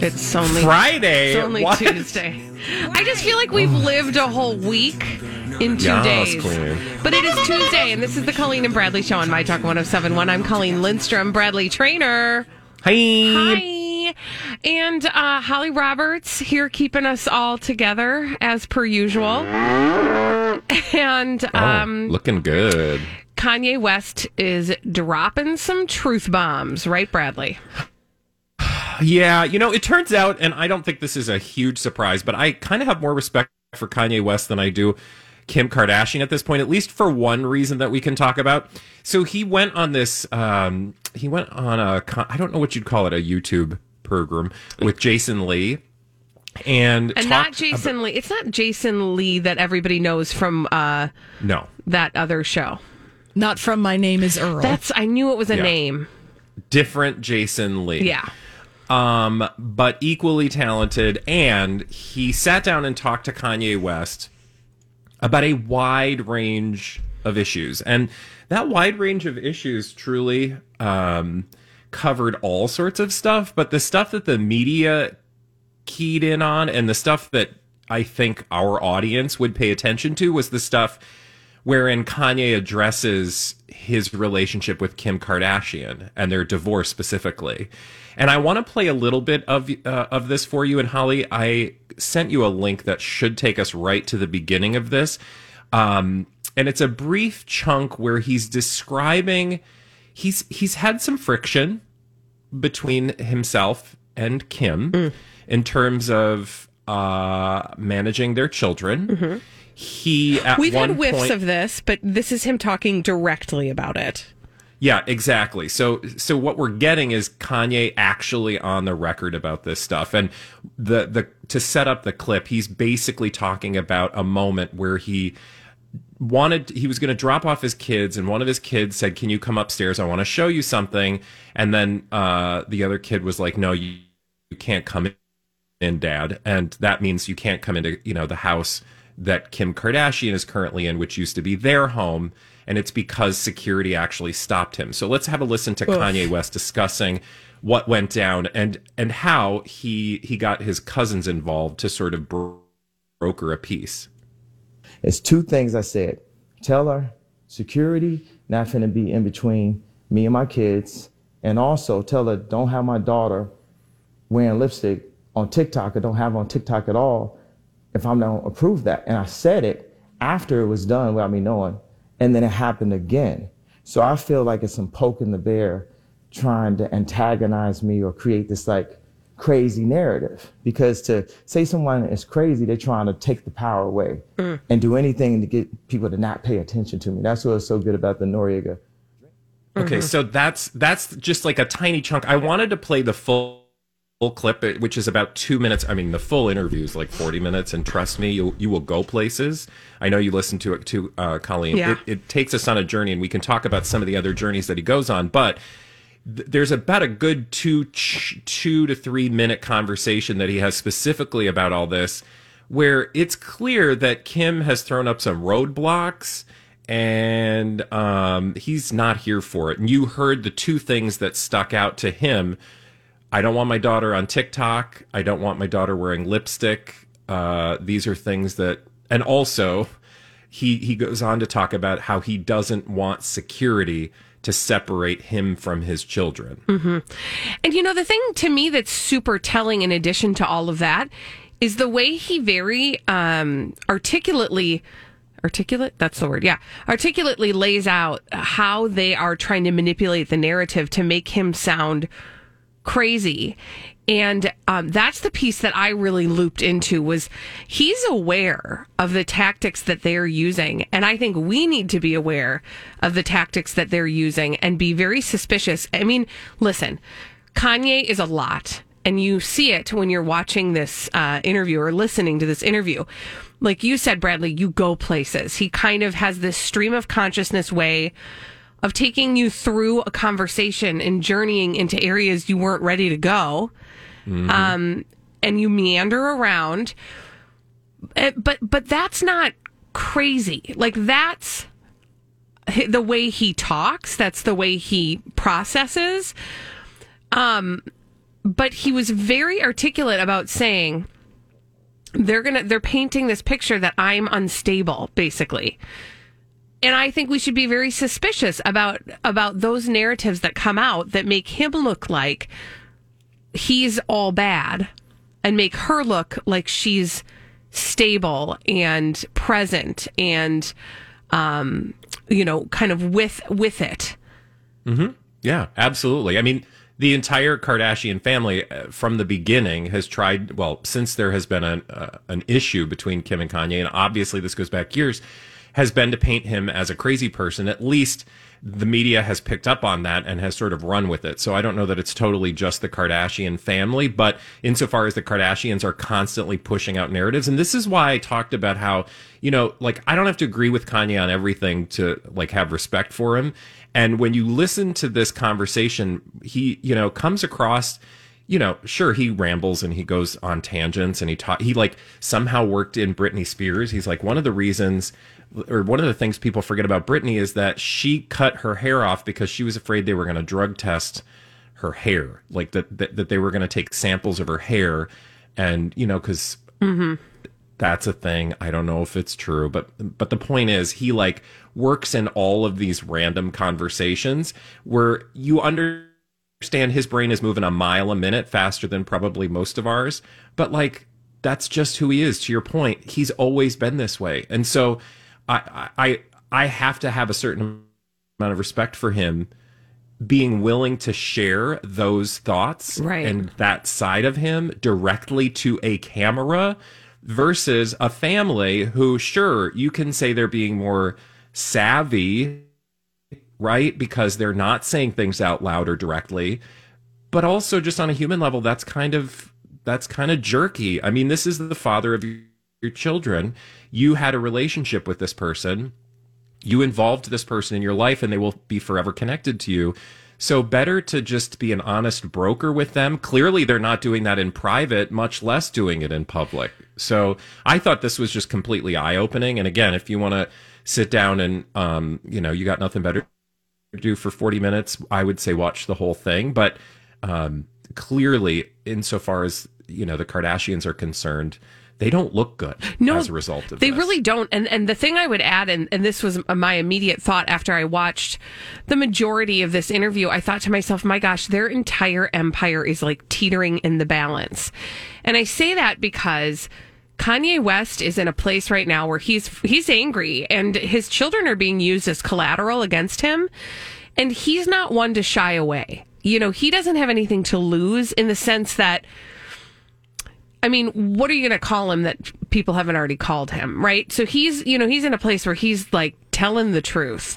it's only Friday. It's only Tuesday. I just feel like we've lived a whole week in two days. Queen. But it is Tuesday, and this is the Colleen and Bradley Show on My Talk 107.1. I'm Colleen Lindstrom, Bradley Trainer. Hi. And Holly Roberts here keeping us all together as per usual. And looking good. Kanye West is dropping some truth bombs, right, Bradley? Yeah, you know, it turns out, and I don't think this is a huge surprise, but I kind of have more respect for Kanye West than I do Kim Kardashian at this point, at least for one reason that we can talk about. So he went on this, I don't know what you'd call it, a YouTube program with Jason Lee. And not Jason Lee. It's not Jason Lee that everybody knows from that other show. Not from My Name is Earl. I knew it was a name. Different Jason Lee. Yeah. But equally talented, and he sat down and talked to Kanye West about a wide range of issues. And that wide range of issues truly covered all sorts of stuff, but the stuff that the media keyed in on and the stuff that I think our audience would pay attention to was the stuff wherein Kanye addresses his relationship with Kim Kardashian and their divorce specifically. And I want to play a little bit of this for you. And Holly, I sent you a link that should take us right to the beginning of this. And it's a brief chunk where he's describing, he's had some friction between himself and Kim in terms of managing their children. Mm-hmm. We've had whiffs of this, but this is him talking directly about it. Yeah, exactly. So what we're getting is Kanye actually on the record about this stuff. And the to set up the clip, he's basically talking about a moment where he was going to drop off his kids, and one of his kids said, "Can you come upstairs? I want to show you something." And then the other kid was like, "No, you can't come in, Dad." And that means you can't come into, the house that Kim Kardashian is currently in, which used to be their home. And it's because security actually stopped him. So let's have a listen to Kanye West discussing what went down and how he got his cousins involved to sort of broker a peace. It's two things I said. Tell her security not finna be in between me and my kids. And also tell her don't have my daughter wearing lipstick on TikTok or don't have on TikTok at all if I don't approve that. And I said it after it was done without me knowing. And then it happened again. So I feel like it's some poking the bear trying to antagonize me or create this like crazy narrative. Because to say someone is crazy, they're trying to take the power away and do anything to get people to not pay attention to me. That's what's so good about the Noriega. Okay, so that's just like a tiny chunk. I wanted to play the full clip, which is about 2 minutes. I mean, the full interview is like 40 minutes, and trust me, you will go places. I know you listen to it too, Colleen. Yeah. It takes us on a journey, and we can talk about some of the other journeys that he goes on, but there's about a good two to 3 minute conversation that he has specifically about all this, where it's clear that Kim has thrown up some roadblocks, and he's not here for it. And you heard the two things that stuck out to him. I don't want my daughter on TikTok. I don't want my daughter wearing lipstick. These are things that, and also he goes on to talk about how he doesn't want security to separate him from his children. Mm-hmm. And the thing to me that's super telling in addition to all of that is the way he very articulately lays out how they are trying to manipulate the narrative to make him sound crazy. And that's the piece that I really looped into, was he's aware of the tactics that they're using. And I think we need to be aware of the tactics that they're using and be very suspicious. I mean, listen, Kanye is a lot. And you see it when you're watching this interview or listening to this interview. Like you said, Bradley, you go places. He kind of has this stream of consciousness way of taking you through a conversation and journeying into areas you weren't ready to go. Mm-hmm. And you meander around. But that's not crazy. Like, that's the way he talks. That's the way he processes. But he was very articulate about saying they're painting this picture that I'm unstable, basically. And I think we should be very suspicious about those narratives that come out that make him look like he's all bad and make her look like she's stable and present and, kind of with it. Mm-hmm. Yeah, absolutely. I mean, the entire Kardashian family from the beginning has tried, well, since there has been an issue between Kim and Kanye, and obviously this goes back years, has been to paint him as a crazy person. At least the media has picked up on that and has sort of run with it. So I don't know that it's totally just the Kardashian family, but insofar as the Kardashians are constantly pushing out narratives. And this is why I talked about how, I don't have to agree with Kanye on everything to have respect for him. And when you listen to this conversation, he, comes across, sure, he rambles and he goes on tangents and he somehow worked in Britney Spears. He's like, one of the things people forget about Britney is that she cut her hair off because she was afraid they were going to drug test her hair, that they were going to take samples of her hair. And, because mm-hmm. that's a thing. I don't know if it's true, but the point is he works in all of these random conversations where you understand his brain is moving a mile a minute faster than probably most of ours. But that's just who he is. To your point, he's always been this way. And so I have to have a certain amount of respect for him being willing to share those thoughts and that side of him directly to a camera. Versus a family who, sure, you can say they're being more savvy, right? Because they're not saying things out loud or directly, but also just on a human level, that's kind of jerky. I mean, this is the father of your children. You had a relationship with this person. You involved this person in your life, and they will be forever connected to you. So better to just be an honest broker with them. Clearly, they're not doing that in private, much less doing it in public. So I thought this was just completely eye-opening. And again, if you want to sit down and, you got nothing better to do for 40 minutes, I would say watch the whole thing. But clearly, insofar as, the Kardashians are concerned, they don't look good as a result of this. They really don't. And the thing I would add, and this was my immediate thought after I watched the majority of this interview, I thought to myself, my gosh, their entire empire is teetering in the balance. And I say that because Kanye West is in a place right now where he's angry and his children are being used as collateral against him. And he's not one to shy away. He doesn't have anything to lose in the sense that, I mean, what are you going to call him that people haven't already called him, right? So he's in a place where he's telling the truth.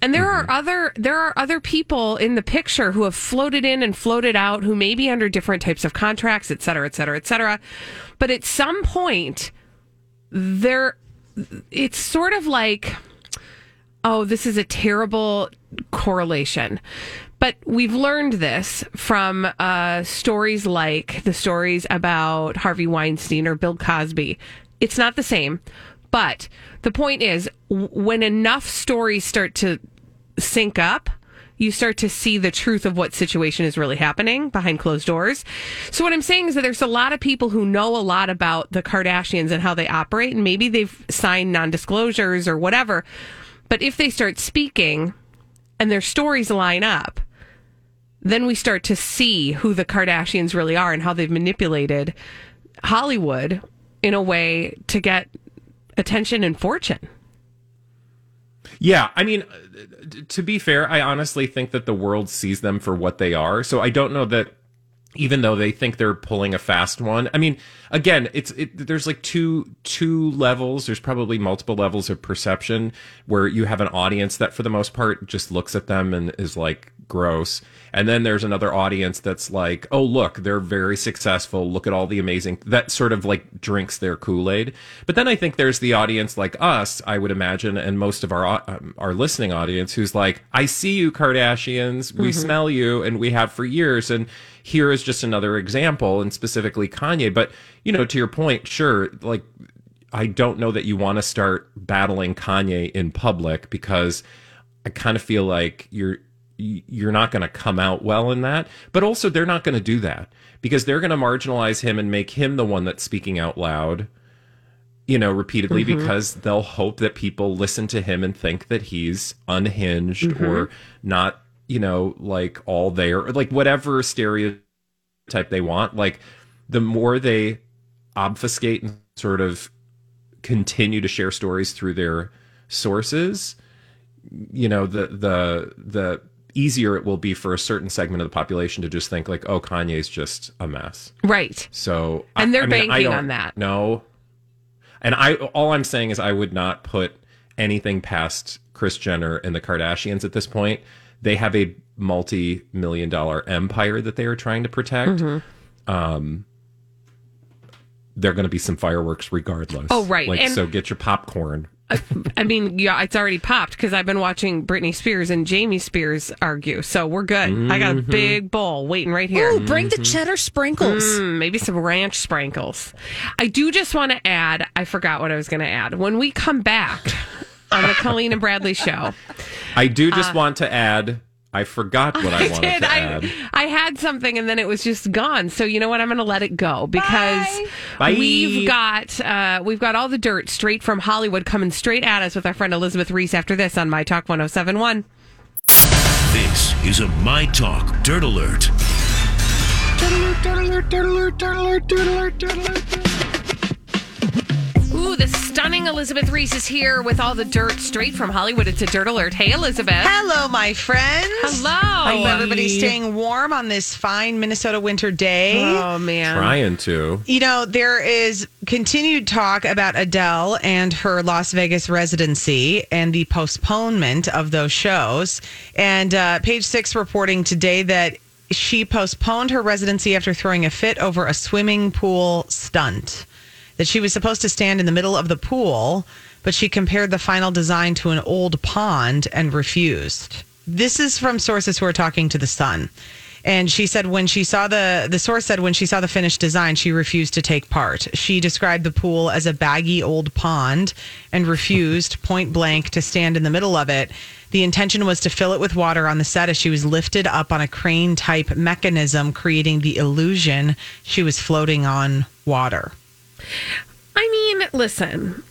And there mm-hmm. are other people in the picture who have floated in and floated out, who may be under different types of contracts, et cetera, et cetera, et cetera. But at some point, it's sort of oh, this is a terrible correlation. But we've learned this from stories like the stories about Harvey Weinstein or Bill Cosby. It's not the same. But the point is, when enough stories start to sync up, you start to see the truth of what situation is really happening behind closed doors. So what I'm saying is that there's a lot of people who know a lot about the Kardashians and how they operate, and maybe they've signed non-disclosures or whatever. But if they start speaking and their stories line up, then we start to see who the Kardashians really are and how they've manipulated Hollywood in a way to get attention and fortune. Yeah, I mean, to be fair, I honestly think that the world sees them for what they are. So I don't know that, even though they think they're pulling a fast one. I mean, again, there's like two levels. There's probably multiple levels of perception where you have an audience that for the most part just looks at them and is like, gross. And then there's another audience that's like, oh, look, they're very successful. Look at all the amazing, that sort of like drinks their Kool-Aid. But then I think there's the audience like us, I would imagine, and most of our listening audience who's like, I see you, Kardashians. We smell you, and we have for years. And here is just another example, and specifically Kanye. But, you know, to your point, sure, like, I don't know that you want to start battling Kanye in public, because I kind of feel like you're not going to come out well in that. But also, they're not going to do that, because they're going to marginalize him and make him the one that's speaking out loud, you know, repeatedly, because they'll hope that people listen to him and think that he's unhinged or not, you know, like all there, like whatever stereotype they want. Like, the more they obfuscate and sort of continue to share stories through their sources, you know, the easier it will be for a certain segment of the population to just think like, oh, Kanye's just a mess. Right. So, and they're banking on that. No. And all I'm saying is I would not put anything past Kris Jenner and the Kardashians at this point. They have a multi-million-dollar empire that they are trying to protect. There are going to be some fireworks regardless. Oh, right. Like, so get your popcorn. I mean, yeah, it's already popped, because I've been watching Britney Spears and Jamie Spears argue. So we're good. I got a big bowl waiting right here. Ooh, bring the cheddar sprinkles. Maybe some ranch sprinkles. I do just want to add, I forgot what I was going to add. When we come back... on the Colleen and Bradley show. I do just want to add, I forgot what I wanted to add. I had something and then it was just gone. So you know what? I'm going to let it go, because we've got all the dirt straight from Hollywood coming straight at us with our friend Elizabeth Reese after this on My Talk 107.1. This is a My Talk Dirt Alert. Ooh, the stunning Elizabeth Reese is here with all the dirt straight from Hollywood. It's a Dirt Alert. Hey, Elizabeth. Hello, my friends. Hello. I hope everybody's staying warm on this fine Minnesota winter day. Oh, man. Trying to. You know, there is continued talk about Adele and her Las Vegas residency and the postponement of those shows. And Page Six reporting today that she postponed her residency after throwing a fit over a swimming pool stunt. That she was supposed to stand in the middle of the pool, but she compared the final design to an old pond and refused. This is from sources who are talking to The Sun. And she said when she saw the source said when she saw the finished design, she refused to take part. She described the pool as a baggy old pond and refused point blank to stand in the middle of it. The intention was to fill it with water on the set as she was lifted up on a crane-type mechanism, creating the illusion she was floating on water. I mean, listen.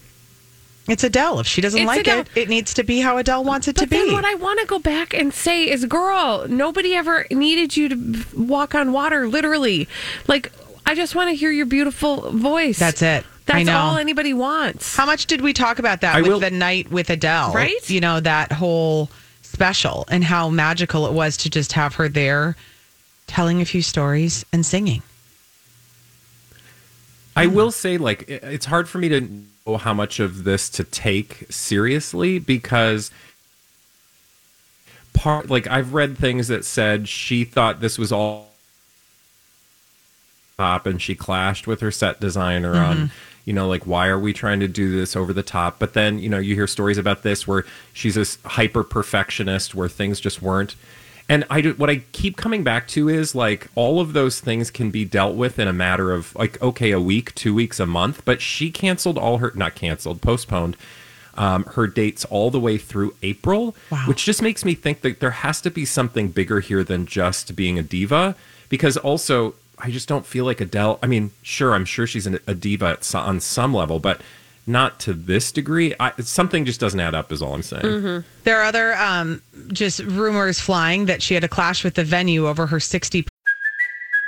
It's Adele. If she doesn't like Adele. It needs to be how Adele wants it to be. Then what I want to go back and say is, girl, nobody ever needed you to walk on water, literally. Like, I just want to hear your beautiful voice. That's it. That's all anybody wants. How much did we talk about that with The Night with Adele? Right? You know, that whole special and how magical it was to just have her there telling a few stories and singing. I will say, like, it's hard for me to know how much of this to take seriously, because I've read things that said she thought this was all top, and she clashed with her set designer on, you know, like, why are we trying to do this over the top? But then, you know, you hear stories about this where she's this hyper perfectionist where things just weren't. And what I keep coming back to is, like, all of those things can be dealt with in a matter of, like, okay, a week, 2 weeks, a month. But she postponed her dates all the way through April, which just makes me think that there has to be something bigger here than just being a diva. Because also, I just don't feel like Adele, I mean, sure, I'm sure she's a diva on some level, but not to this degree. Something just doesn't add up is all I'm saying. There are other just rumors flying that she had a clash with the venue over her 60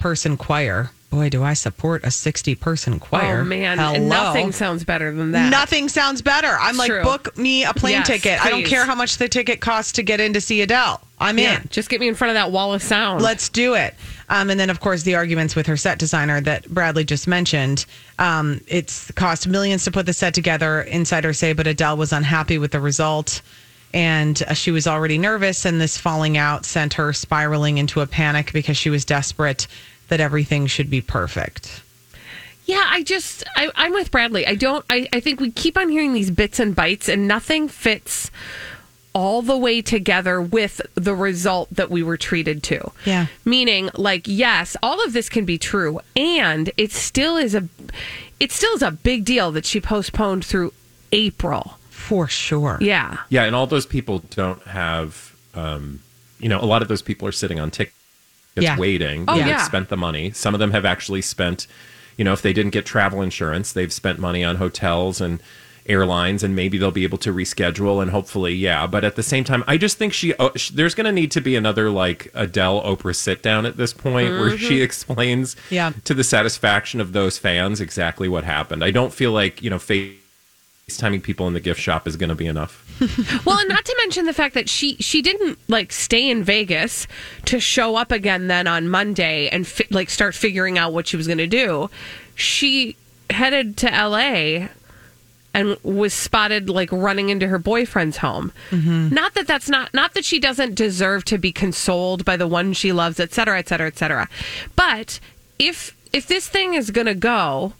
Person choir. Boy, do I support a 60-person choir. Oh, man. Hello. And nothing sounds better than that. Nothing sounds better. I'm like, true. Book me a plane ticket. Please. I don't care how much the ticket costs to get in to see Adele. I'm in. Just get me in front of that wall of sound. Let's do it. And then, of course, the arguments with her set designer that Bradley just mentioned. It's cost millions to put the set together. Insiders say, but Adele was unhappy with the result. And she was already nervous. And this falling out sent her spiraling into a panic because she was desperate that everything should be perfect. Yeah, I'm with Bradley. I think we keep on hearing these bits and bytes and nothing fits all the way together with the result that we were treated to. Yeah. Meaning, like, yes, all of this can be true. And it still is a big deal that she postponed through April. For sure. Yeah. Yeah. And all those people don't have, a lot of those people are sitting on tickets. Waiting. Oh, yeah. Spent the money. Some of them have actually spent, if they didn't get travel insurance, they've spent money on hotels and airlines, and maybe they'll be able to reschedule and hopefully, yeah. But at the same time, I just think there's going to need to be another like Adele Oprah sit down at this point where she explains to the satisfaction of those fans exactly what happened. I don't feel like, FaceTiming people in the gift shop is going to be enough. Well, and not to mention the fact that she didn't like stay in Vegas to show up again then on Monday and start figuring out what she was going to do. She headed to LA and was spotted like running into her boyfriend's home. Mm-hmm. Not that she doesn't deserve to be consoled by the one she loves, et cetera, et cetera, et cetera. But if this thing is going to go,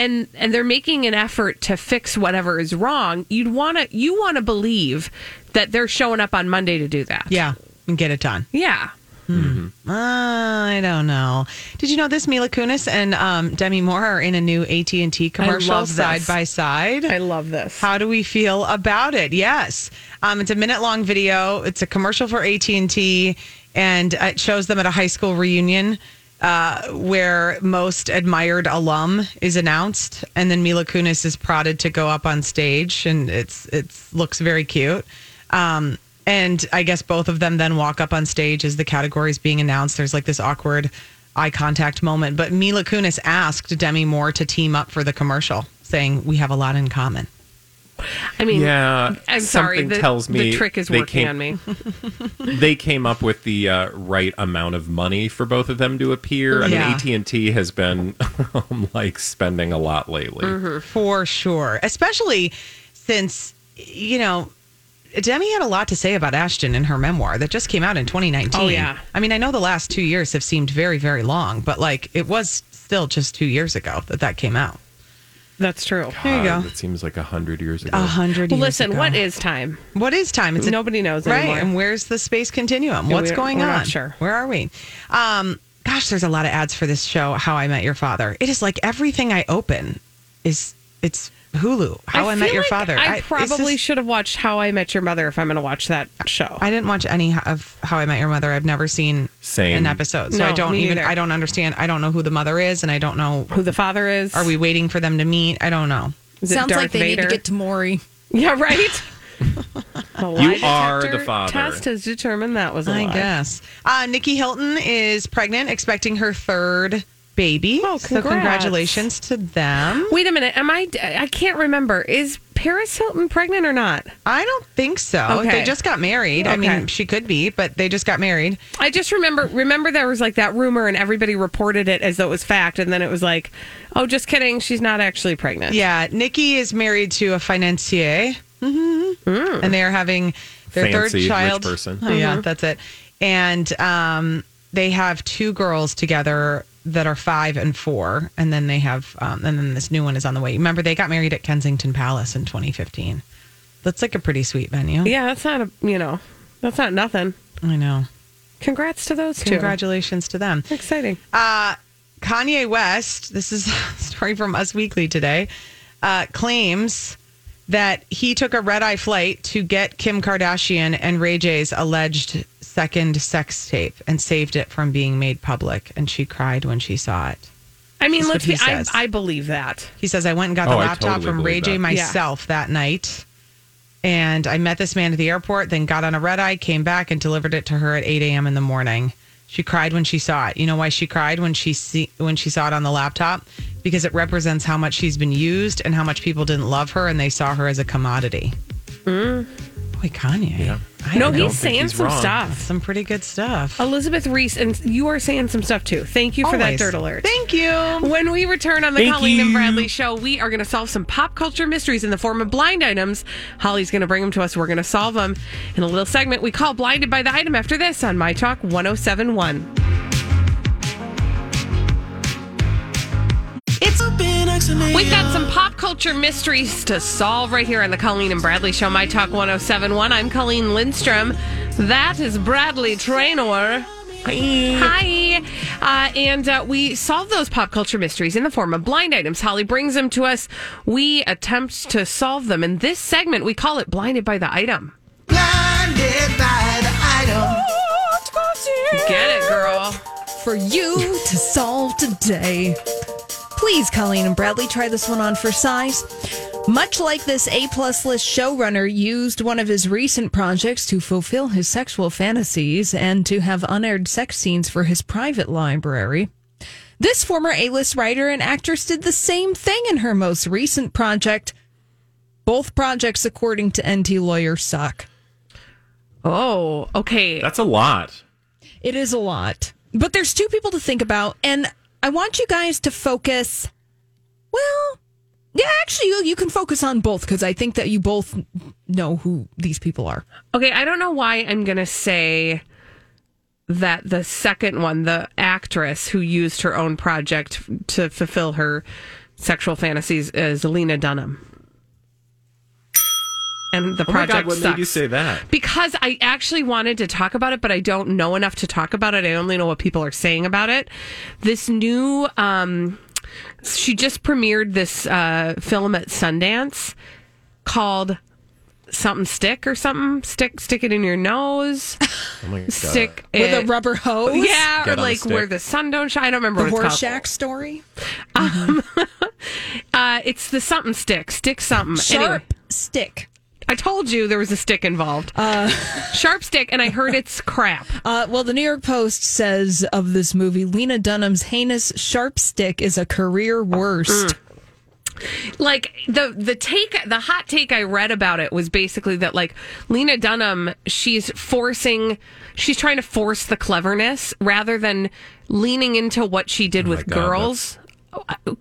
and they're making an effort to fix whatever is wrong, you want to believe that they're showing up on Monday to do that. Yeah, and get it done. Yeah. Mm-hmm. I don't know. Did you know this? Mila Kunis and Demi Moore are in a new AT&T commercial side by side. I love this. How do we feel about it? Yes. It's a minute-long video. It's a commercial for AT&T, and it shows them at a high school reunion where most admired alum is announced, and then Mila Kunis is prodded to go up on stage, and it's looks very cute. And I guess both of them then walk up on stage as the category is being announced. There's like this awkward eye contact moment, but Mila Kunis asked Demi Moore to team up for the commercial, saying we have a lot in common. I mean, yeah, I'm sorry, the trick is working on me. They came up with the right amount of money for both of them to appear. I mean, AT&T has been spending a lot lately. Mm-hmm. For sure. Especially since, Demi had a lot to say about Ashton in her memoir that just came out in 2019. Oh, yeah. I mean, I know the last 2 years have seemed very, very long, but it was still just 2 years ago that came out. That's true. God, there you go. It seems like 100 years ago. 100 years ago. Listen, what is time? What is time? Nobody knows anymore. Right, and where's the space continuum? What's going on? Not sure. Where are we? Gosh, there's a lot of ads for this show, How I Met Your Father. It is like everything I open it's Hulu. How I Met Your Father. I probably should have watched How I Met Your Mother if I'm going to watch that show. I didn't watch any of How I Met Your Mother. I've never seen an episode, so I don't even. Either. I don't understand. I don't know who the mother is, and I don't know who the father is. Are we waiting for them to meet? I don't know. Sounds like they need to get to Maury. Yeah, right. You are the father. Test has determined that was a lie. I guess. Nikki Hilton is pregnant, expecting her third baby. Oh, so congratulations to them. Wait a minute. I can't remember. Is Paris Hilton pregnant or not? I don't think so. Okay. They just got married. Okay. I mean, she could be, but they just got married. I just remember there was like that rumor and everybody reported it as though it was fact. And then it was like, oh, just kidding. She's not actually pregnant. Yeah. Nikki is married to a financier. Mm-hmm. Mm. And they are having their Fancy, third child. Rich person. Oh, yeah, that's it. And they have two girls together that are 5 and 4, and then they have and then this new one is on the way. Remember, they got married at Kensington Palace in 2015. That's like a pretty sweet venue. Yeah, that's not a, you know, that's not nothing. I know. Congrats to those two. Congratulations to them. Exciting. Kanye West, this is a story from Us Weekly today, claims that he took a red-eye flight to get Kim Kardashian and Ray J's alleged second sex tape and saved it from being made public. And she cried when she saw it. I mean, let's be, I believe that. He says, I went and got the laptop totally from Ray J myself that night. And I met this man at the airport, then got on a red-eye, came back, and delivered it to her at 8 a.m. in the morning. She cried when she saw it. You know why she cried when she saw it on the laptop? Because it represents how much she's been used and how much people didn't love her and they saw her as a commodity. Mm. Boy, Kanye. Yeah. No, he's saying some stuff. Some pretty good stuff. Elizabeth Reese, and you are saying some stuff too. Thank you for that dirt alert. Thank you. When we return on the Colleen and Bradley Show, we are going to solve some pop culture mysteries in the form of blind items. Holly's going to bring them to us. We're going to solve them in a little segment we call Blinded by the Item after this on My Talk 107.1. We've got some pop culture mysteries to solve right here on the Colleen and Bradley Show, My Talk 107.1. I'm Colleen Lindstrom. That is Bradley Traynor. Hi. And we solve those pop culture mysteries in the form of blind items. Holly brings them to us. We attempt to solve them. In this segment, we call it Blinded by the Item. Blinded by the item. Get it, girl. For you to solve today. Please, Colleen and Bradley, try this one on for size. Much like this A-plus list showrunner used one of his recent projects to fulfill his sexual fantasies and to have unaired sex scenes for his private library, this former A-list writer and actress did the same thing in her most recent project. Both projects, according to NT Lawyer, suck. Oh, okay. That's a lot. It is a lot. But there's two people to think about, and I want you guys to focus, well, yeah, actually, you can focus on both, because I think that you both know who these people are. Okay, I don't know why I'm going to say that the second one, the actress who used her own project to fulfill her sexual fantasies, is Lena Dunham. And the project sucks. What made you say that? Because I actually wanted to talk about it, but I don't know enough to talk about it. I only know what people are saying about it. This new, she just premiered this film at Sundance called something stick or something. Stick it in your nose. Oh my God. Stick it. With a rubber hose? Yeah, or like where the sun don't shine. I don't remember what it's called. The Rorschach story? It's the something stick. Stick something. Sharp stick. I told you there was a stick involved. Sharp Stick, and I heard it's crap. Well, the New York Post says of this movie, Lena Dunham's heinous Sharp Stick is a career worst. Like, the hot take I read about it was basically that, like, Lena Dunham, she's trying to force the cleverness rather than leaning into what she did with girls.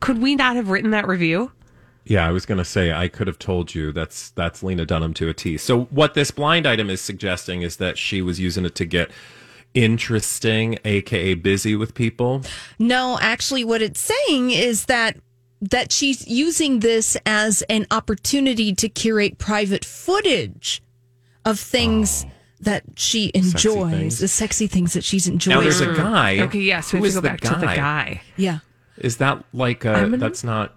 Could we not have written that review? Yeah, I was going to say, I could have told you that's Lena Dunham to a T. So what this blind item is suggesting is that she was using it to get interesting, a.k.a. busy with people. No, actually what it's saying is that she's using this as an opportunity to curate private footage of things that she enjoys, the sexy things that she's enjoying. Now there's a guy. Okay, yes, we have to go back to the guy. Yeah. Is that like, that's not...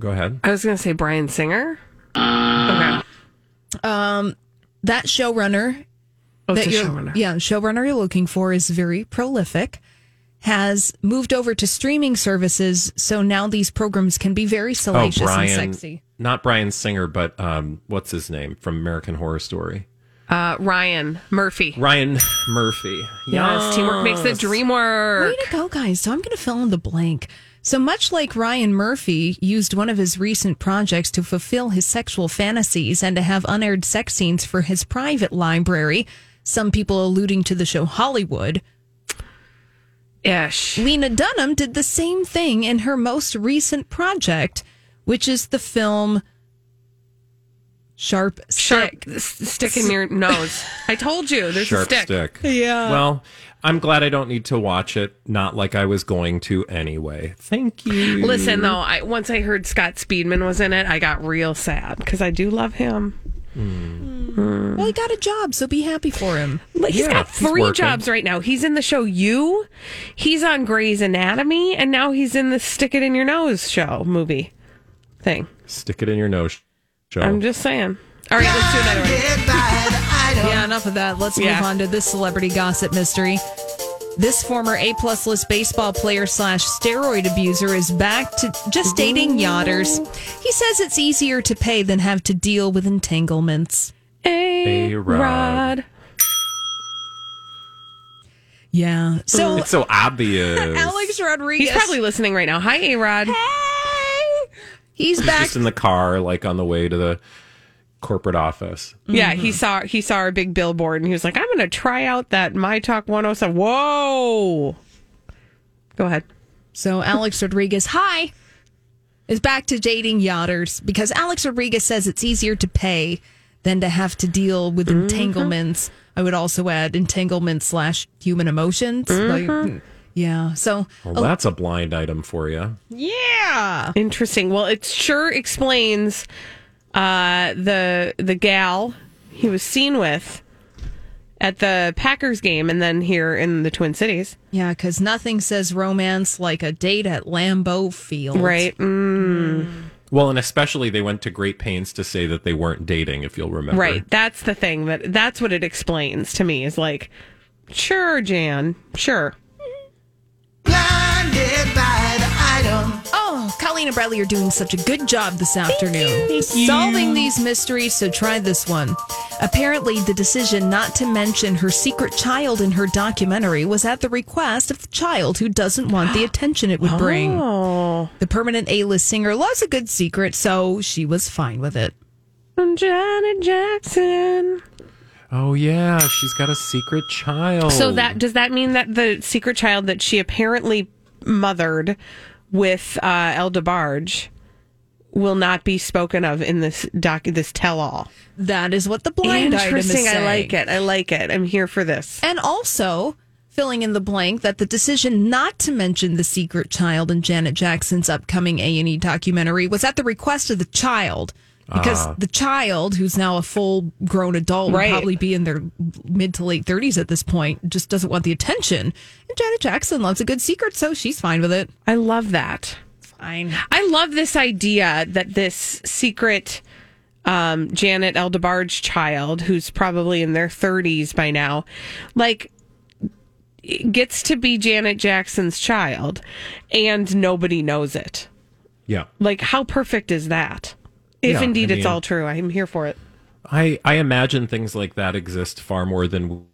Go ahead. I was going to say Bryan Singer. Okay. That showrunner. Oh, it's a showrunner. Yeah, showrunner you're looking for is very prolific, has moved over to streaming services, so now these programs can be very salacious and sexy. Not Bryan Singer, but what's his name from American Horror Story? Ryan Murphy. Ryan Murphy. Yes, teamwork makes the dream work. Way to go, guys. So I'm going to fill in the blank. So much like Ryan Murphy used one of his recent projects to fulfill his sexual fantasies and to have unaired sex scenes for his private library, some people alluding to the show Hollywood. Ish. Lena Dunham did the same thing in her most recent project, which is the film Sharp Stick. Sharp stick in your nose. I told you, there's Sharp a stick. Yeah. Well, I'm glad I don't need to watch it. Not like I was going to anyway. Thank you. Listen, though, once I heard Scott Speedman was in it, I got real sad because I do love him. Mm. Well, he got a job, so be happy for him. He's got three jobs right now. He's in the show You, he's on Grey's Anatomy, and now he's in the Stick It In Your Nose show movie thing. Stick It In Your Nose show. I'm just saying. All right, let's do another one. Yeah, enough of that. Let's move on to this celebrity gossip mystery. This former A-plus list baseball player / steroid abuser is back to just dating yachters. He says it's easier to pay than have to deal with entanglements. A-Rod. Yeah. So it's so obvious. Alex Rodriguez. He's probably listening right now. Hi, A-Rod. Hey! He's back. Just in the car, like on the way to the corporate office. Yeah, mm-hmm. he saw a big billboard and he was like, I'm gonna try out that My Talk 107. Whoa. Go ahead. So Alex Rodriguez, hi, is back to dating yachters because Alex Rodriguez says it's easier to pay than to have to deal with entanglements. I would also add entanglements / human emotions. Like, yeah. So that's a blind item for you. Yeah. Interesting. Well, it sure explains the gal he was seen with at the Packers game and then here in the Twin Cities. Yeah, because nothing says romance like a date at Lambeau Field. Right. Mm. Well, and especially they went to great pains to say that they weren't dating, if you'll remember. Right. That's the thing. That's what it explains to me is like, sure, Jan, sure. Blinded by the item. Oh, Colleen and Bradley are doing such a good job this afternoon. Thank you. Solving these mysteries, so try this one. Apparently, the decision not to mention her secret child in her documentary was at the request of the child who doesn't want the attention it would bring. Oh. The permanent A-list singer loves a good secret, so she was fine with it. I'm Janet Jackson. Oh, yeah, she's got a secret child. So does that mean that the secret child that she apparently mothered with El DeBarge will not be spoken of in this tell-all? That is what the blind item is saying. Interesting, I like it. I'm here for this. And also, filling in the blank, that the decision not to mention the secret child in Janet Jackson's upcoming A&E documentary was at the request of the child. Because the child, who's now a full-grown adult, will probably be in their mid to late 30s at this point, just doesn't want the attention. And Janet Jackson loves a good secret, so she's fine with it. I love that. Fine. I love this idea that this secret Janet El DeBarge child, who's probably in their 30s by now, like, gets to be Janet Jackson's child, and nobody knows it. Yeah. Like, how perfect is that? If indeed it's all true, I'm here for it. I imagine things like that exist far more than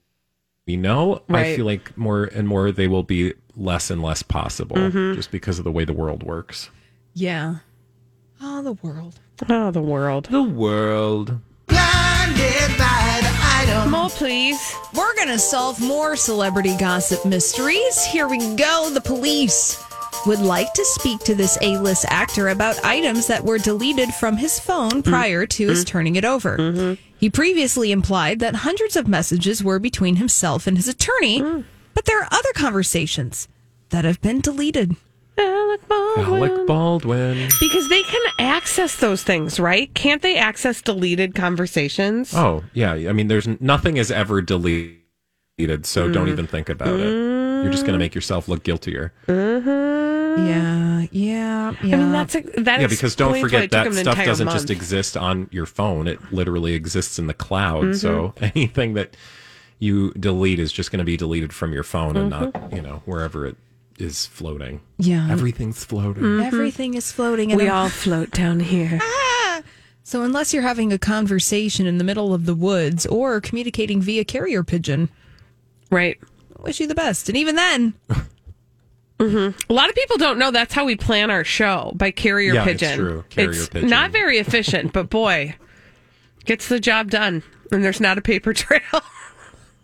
we know. Right. I feel like more and more they will be less and less possible just because of the way the world works. Yeah. Oh, the world. Oh, the world. The world. Blinded by the item. More, please. We're going to solve more celebrity gossip mysteries. Here we go. The police would like to speak to this A-list actor about items that were deleted from his phone prior to his turning it over. Mm-hmm. He previously implied that hundreds of messages were between himself and his attorney, but there are other conversations that have been deleted. Alec Baldwin. Because they can access those things, right? Can't they access deleted conversations? Oh, yeah. I mean, there's nothing is ever deleted, so don't even think about it. You're just going to make yourself look guiltier. Yeah. I mean, that's because don't forget that stuff doesn't just exist on your phone. It literally exists in the cloud. So anything that you delete is just going to be deleted from your phone and not, wherever it is floating. Yeah. Everything's floating. Mm-hmm. Everything is floating. And we all float down here. So unless you're having a conversation in the middle of the woods or communicating via carrier pigeon. Right. I wish you the best. And even then... Mm-hmm. A lot of people don't know that's how we plan our show, by carrier pigeon. It's true. Carrier pigeon. Not very efficient, but boy, gets the job done. And there's not a paper trail.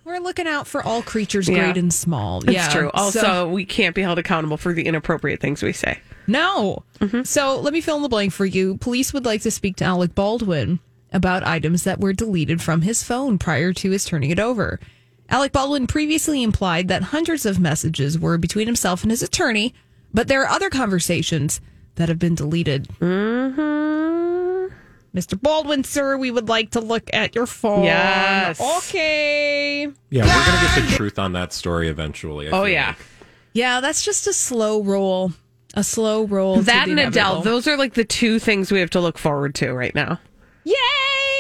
We're looking out for all creatures, great and small. That's true. Also, we can't be held accountable for the inappropriate things we say. No. Mm-hmm. So let me fill in the blank for you. Police would like to speak to Alec Baldwin about items that were deleted from his phone prior to his turning it over. Alec Baldwin previously implied that hundreds of messages were between himself and his attorney, but there are other conversations that have been deleted. Mm-hmm. Mr. Baldwin, sir, we would like to look at your phone. Yes. Okay. Yeah, we're going to get the truth on that story eventually. I feel like. Yeah, that's just a slow roll. A slow roll. That and Adele. Those are like the two things we have to look forward to right now. Yay!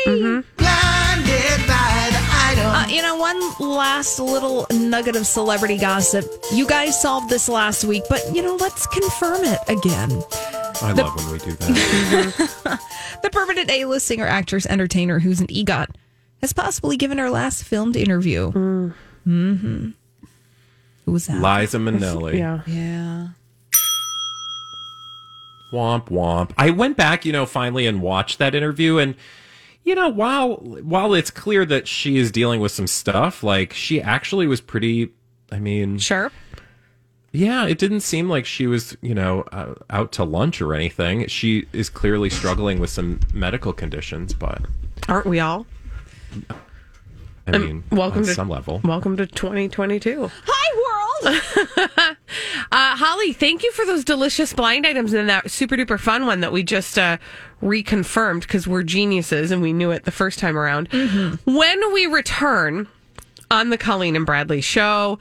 Mm-hmm. Blinded by the item. You know, one last little nugget of celebrity gossip. You guys solved this last week, but, you know, let's confirm it again. I love when we do that. The permanent A-list singer, actress, entertainer who's an EGOT has possibly given her last filmed interview. Mm. Mm-hmm. Who was that? Liza Minnelli. Yeah. Womp womp. I went back, finally and watched that interview, and while it's clear that she is dealing with some stuff, like, she actually was pretty, sharp. Yeah, it didn't seem like she was, out to lunch or anything. She is clearly struggling with some medical conditions, but aren't we all? Welcome to 2022. Hi, world. Holly, thank you for those delicious blind items and that super duper fun one that we just reconfirmed, because we're geniuses and we knew it the first time around. Mm-hmm. When we return on the Colleen and Bradley show,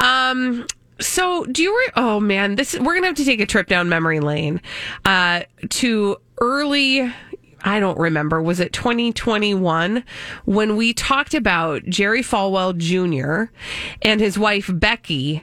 we're gonna have to take a trip down memory lane to early. I don't remember. Was it 2021 when we talked about Jerry Falwell Jr. and his wife, Becky,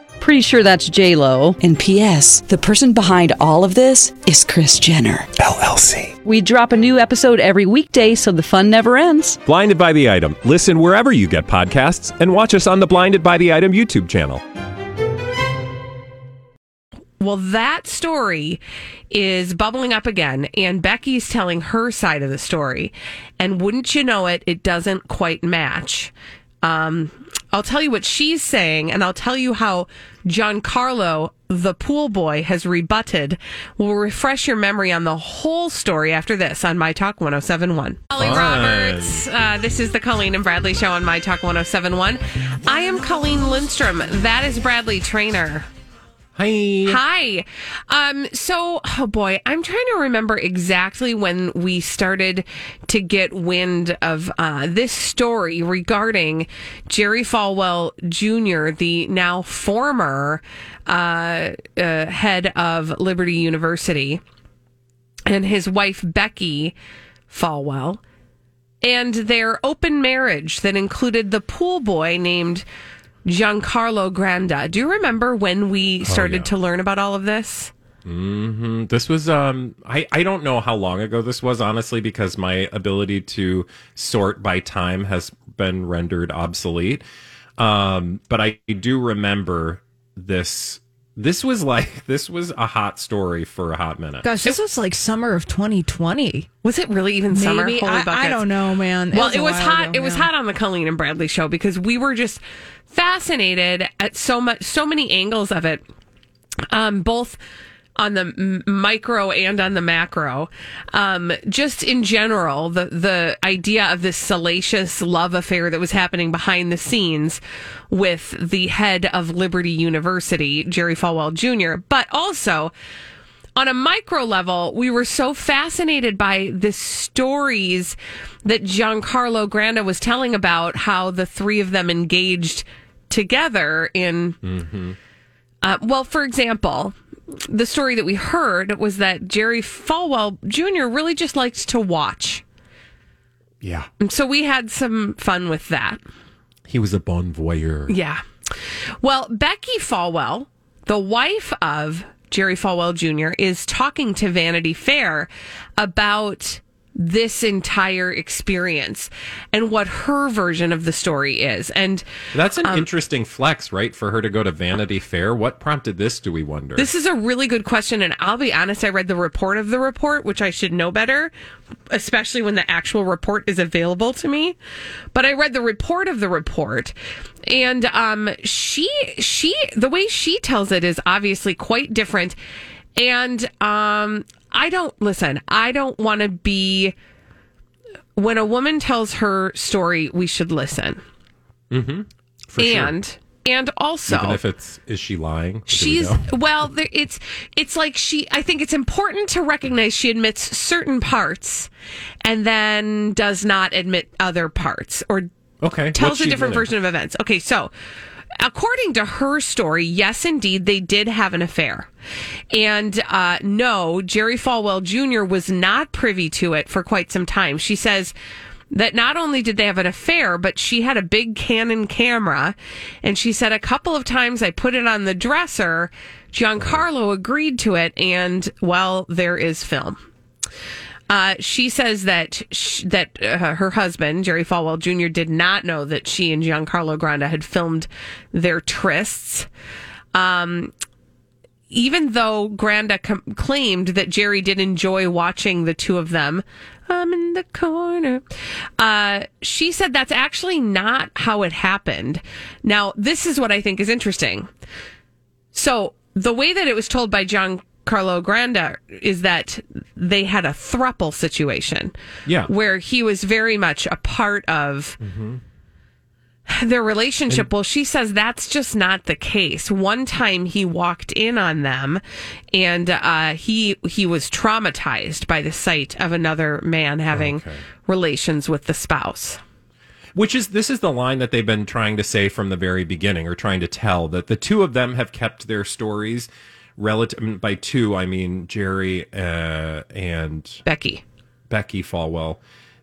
Pretty sure that's J-Lo. And P.S., the person behind all of this is Kris Jenner, LLC. We drop a new episode every weekday so the fun never ends. Blinded by the Item. Listen wherever you get podcasts and watch us on the Blinded by the Item YouTube channel. Well, that story is bubbling up again, and Becky's telling her side of the story. And wouldn't you know it, it doesn't quite match. I'll tell you what she's saying, and I'll tell you how Giancarlo, the pool boy, has rebutted. We'll refresh your memory on the whole story after this on My Talk 107.1. Holly Roberts, this is the Colleen and Bradley show on My Talk 107.1. I am Colleen Lindstrom. That is Bradley Trainer. Hi. I'm trying to remember exactly when we started to get wind of this story regarding Jerry Falwell Jr., the now former head of Liberty University, and his wife, Becky Falwell, and their open marriage that included the pool boy named Giancarlo Granda. Do you remember when we started to learn about all of this? Mm-hmm. This was, I don't know how long ago this was, honestly, because my ability to sort by time has been rendered obsolete. But I do remember this. This was a hot story for a hot minute. Gosh, this was like summer of 2020. Was it really even summer? Maybe. I don't know, man. Well, it was hot. It was hot on the Colleen and Bradley show because we were just fascinated at so many angles of it, both on the micro and on the macro. Just in general, the idea of this salacious love affair that was happening behind the scenes with the head of Liberty University, Jerry Falwell Jr. But also, on a micro level, we were so fascinated by the stories that Giancarlo Granda was telling about how the three of them engaged together in... Mm-hmm. For example... The story that we heard was that Jerry Falwell Jr. really just liked to watch. Yeah. And so we had some fun with that. He was a bon voyeur. Yeah. Well, Becky Falwell, the wife of Jerry Falwell Jr., is talking to Vanity Fair about this entire experience and what her version of the story is. And that's an interesting flex, right? For her to go to Vanity Fair. What prompted this, do we wonder? This is a really good question. And I'll be honest, I read the report of the report, which I should know better, especially when the actual report is available to me. But I read the report of the report, and she the way she tells it is obviously quite different. And I don't want to be, when a woman tells her story, we should listen. Mm-hmm. For sure. And also, even if it's, is she lying? It's like she, I think it's important to recognize she admits certain parts and then does not admit other parts or tells a different version of events. Okay. So according to her story, yes, indeed, they did have an affair. And no, Jerry Falwell Jr. was not privy to it for quite some time. She says that not only did they have an affair, but she had a big Canon camera. And she said, a couple of times I put it on the dresser. Giancarlo agreed to it. And, well, there is film. She says that her husband, Jerry Falwell Jr., did not know that she and Giancarlo Granda had filmed their trysts. Even though Granda claimed that Jerry did enjoy watching the two of them, I'm in the corner. She said that's actually not how it happened. Now, this is what I think is interesting. So the way that it was told by Giancarlo Granda is that they had a throuple situation, where he was very much a part of their relationship. And, well, she says that's just not the case. One time he walked in on them, and he was traumatized by the sight of another man having relations with the spouse. This is the line that they've been trying to say from the very beginning, or trying to tell, that the two of them have kept their stories. Relative, by two, I mean Jerry and Becky Falwell.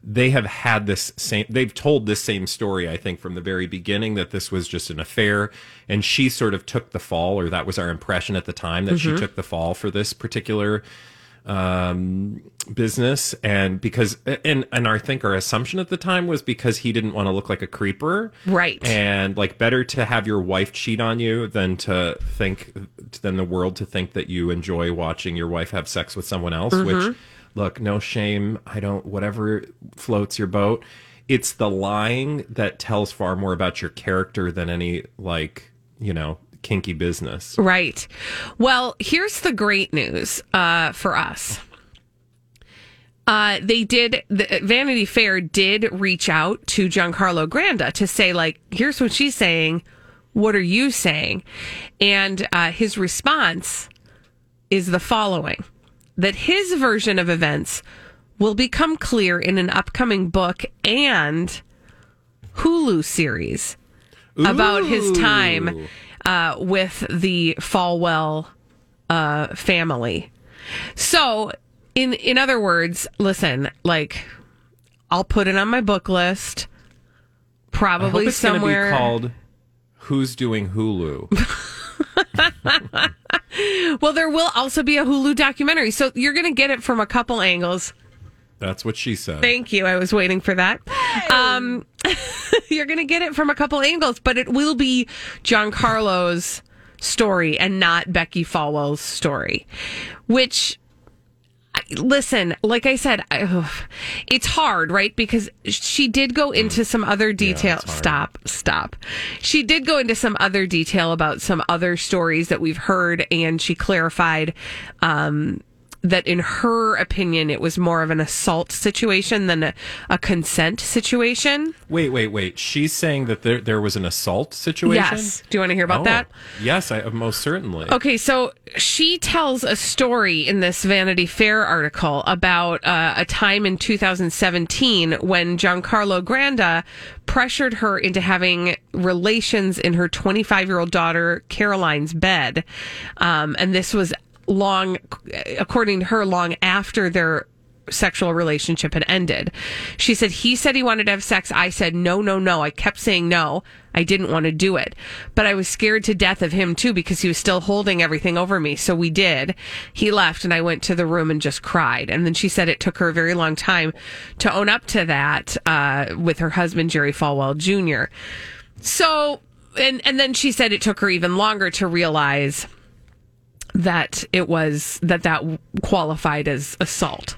They have had this same. They've told this same story, I think, from the very beginning, that this was just an affair, and she sort of took the fall, or that was our impression at the time, that she took the fall for this particular business, and I think our assumption at the time was because he didn't want to look like a creeper, right? And like, better to have your wife cheat on you than the world to think that you enjoy watching your wife have sex with someone else. Which, look, no shame. I don't. Whatever floats your boat. It's the lying that tells far more about your character than any kinky business. Right. Well, here's the great news for us. Vanity Fair did reach out to Giancarlo Granda to say, like, here's what she's saying. What are you saying? And his response is the following, that his version of events will become clear in an upcoming book and Hulu series about his time with the Falwell family. So, in other words, listen, like, I'll put it on my book list. Probably I hope it's somewhere gonna be called "Who's Doing Hulu." Well, there will also be a Hulu documentary, so you're going to get it from a couple angles. That's what she said. Thank you. I was waiting for that. Hey. You're going to get it from a couple angles, but it will be Giancarlo's story and not Becky Falwell's story, which, listen, like I said, it's hard, right? Because she did go into some other detail. Yeah, Stop. She did go into some other detail about some other stories that we've heard, and she clarified that in her opinion, it was more of an assault situation than a consent situation. Wait. She's saying that there was an assault situation? Yes. Do you want to hear about that? Yes, I most certainly. Okay, so she tells a story in this Vanity Fair article about a time in 2017 when Giancarlo Granda pressured her into having relations in her 25-year-old daughter Caroline's bed. And this was long, according to her, long after their sexual relationship had ended. She said, he said he wanted to have sex. I said, no. I kept saying no. I didn't want to do it. But I was scared to death of him, too, because he was still holding everything over me. So we did. He left, and I went to the room and just cried. And then she said it took her a very long time to own up to that with her husband, Jerry Falwell Jr. So, and then she said it took her even longer to realize that it was that qualified as assault.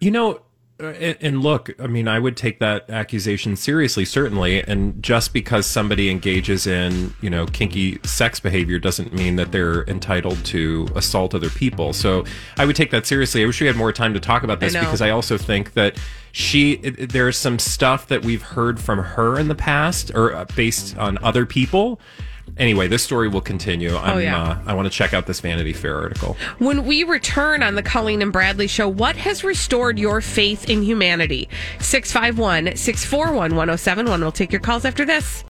You know, and look, I mean, I would take that accusation seriously, certainly. And just because somebody engages in, you know, kinky sex behavior doesn't mean that they're entitled to assault other people. So I would take that seriously. I wish we had more time to talk about this, because I also think that there's some stuff that we've heard from her in the past, or based on other people. Anyway, this story will continue. I want to check out this Vanity Fair article. When we return on the Colleen and Bradley Show, what has restored your faith in humanity? 651-641-1071. We'll take your calls after this.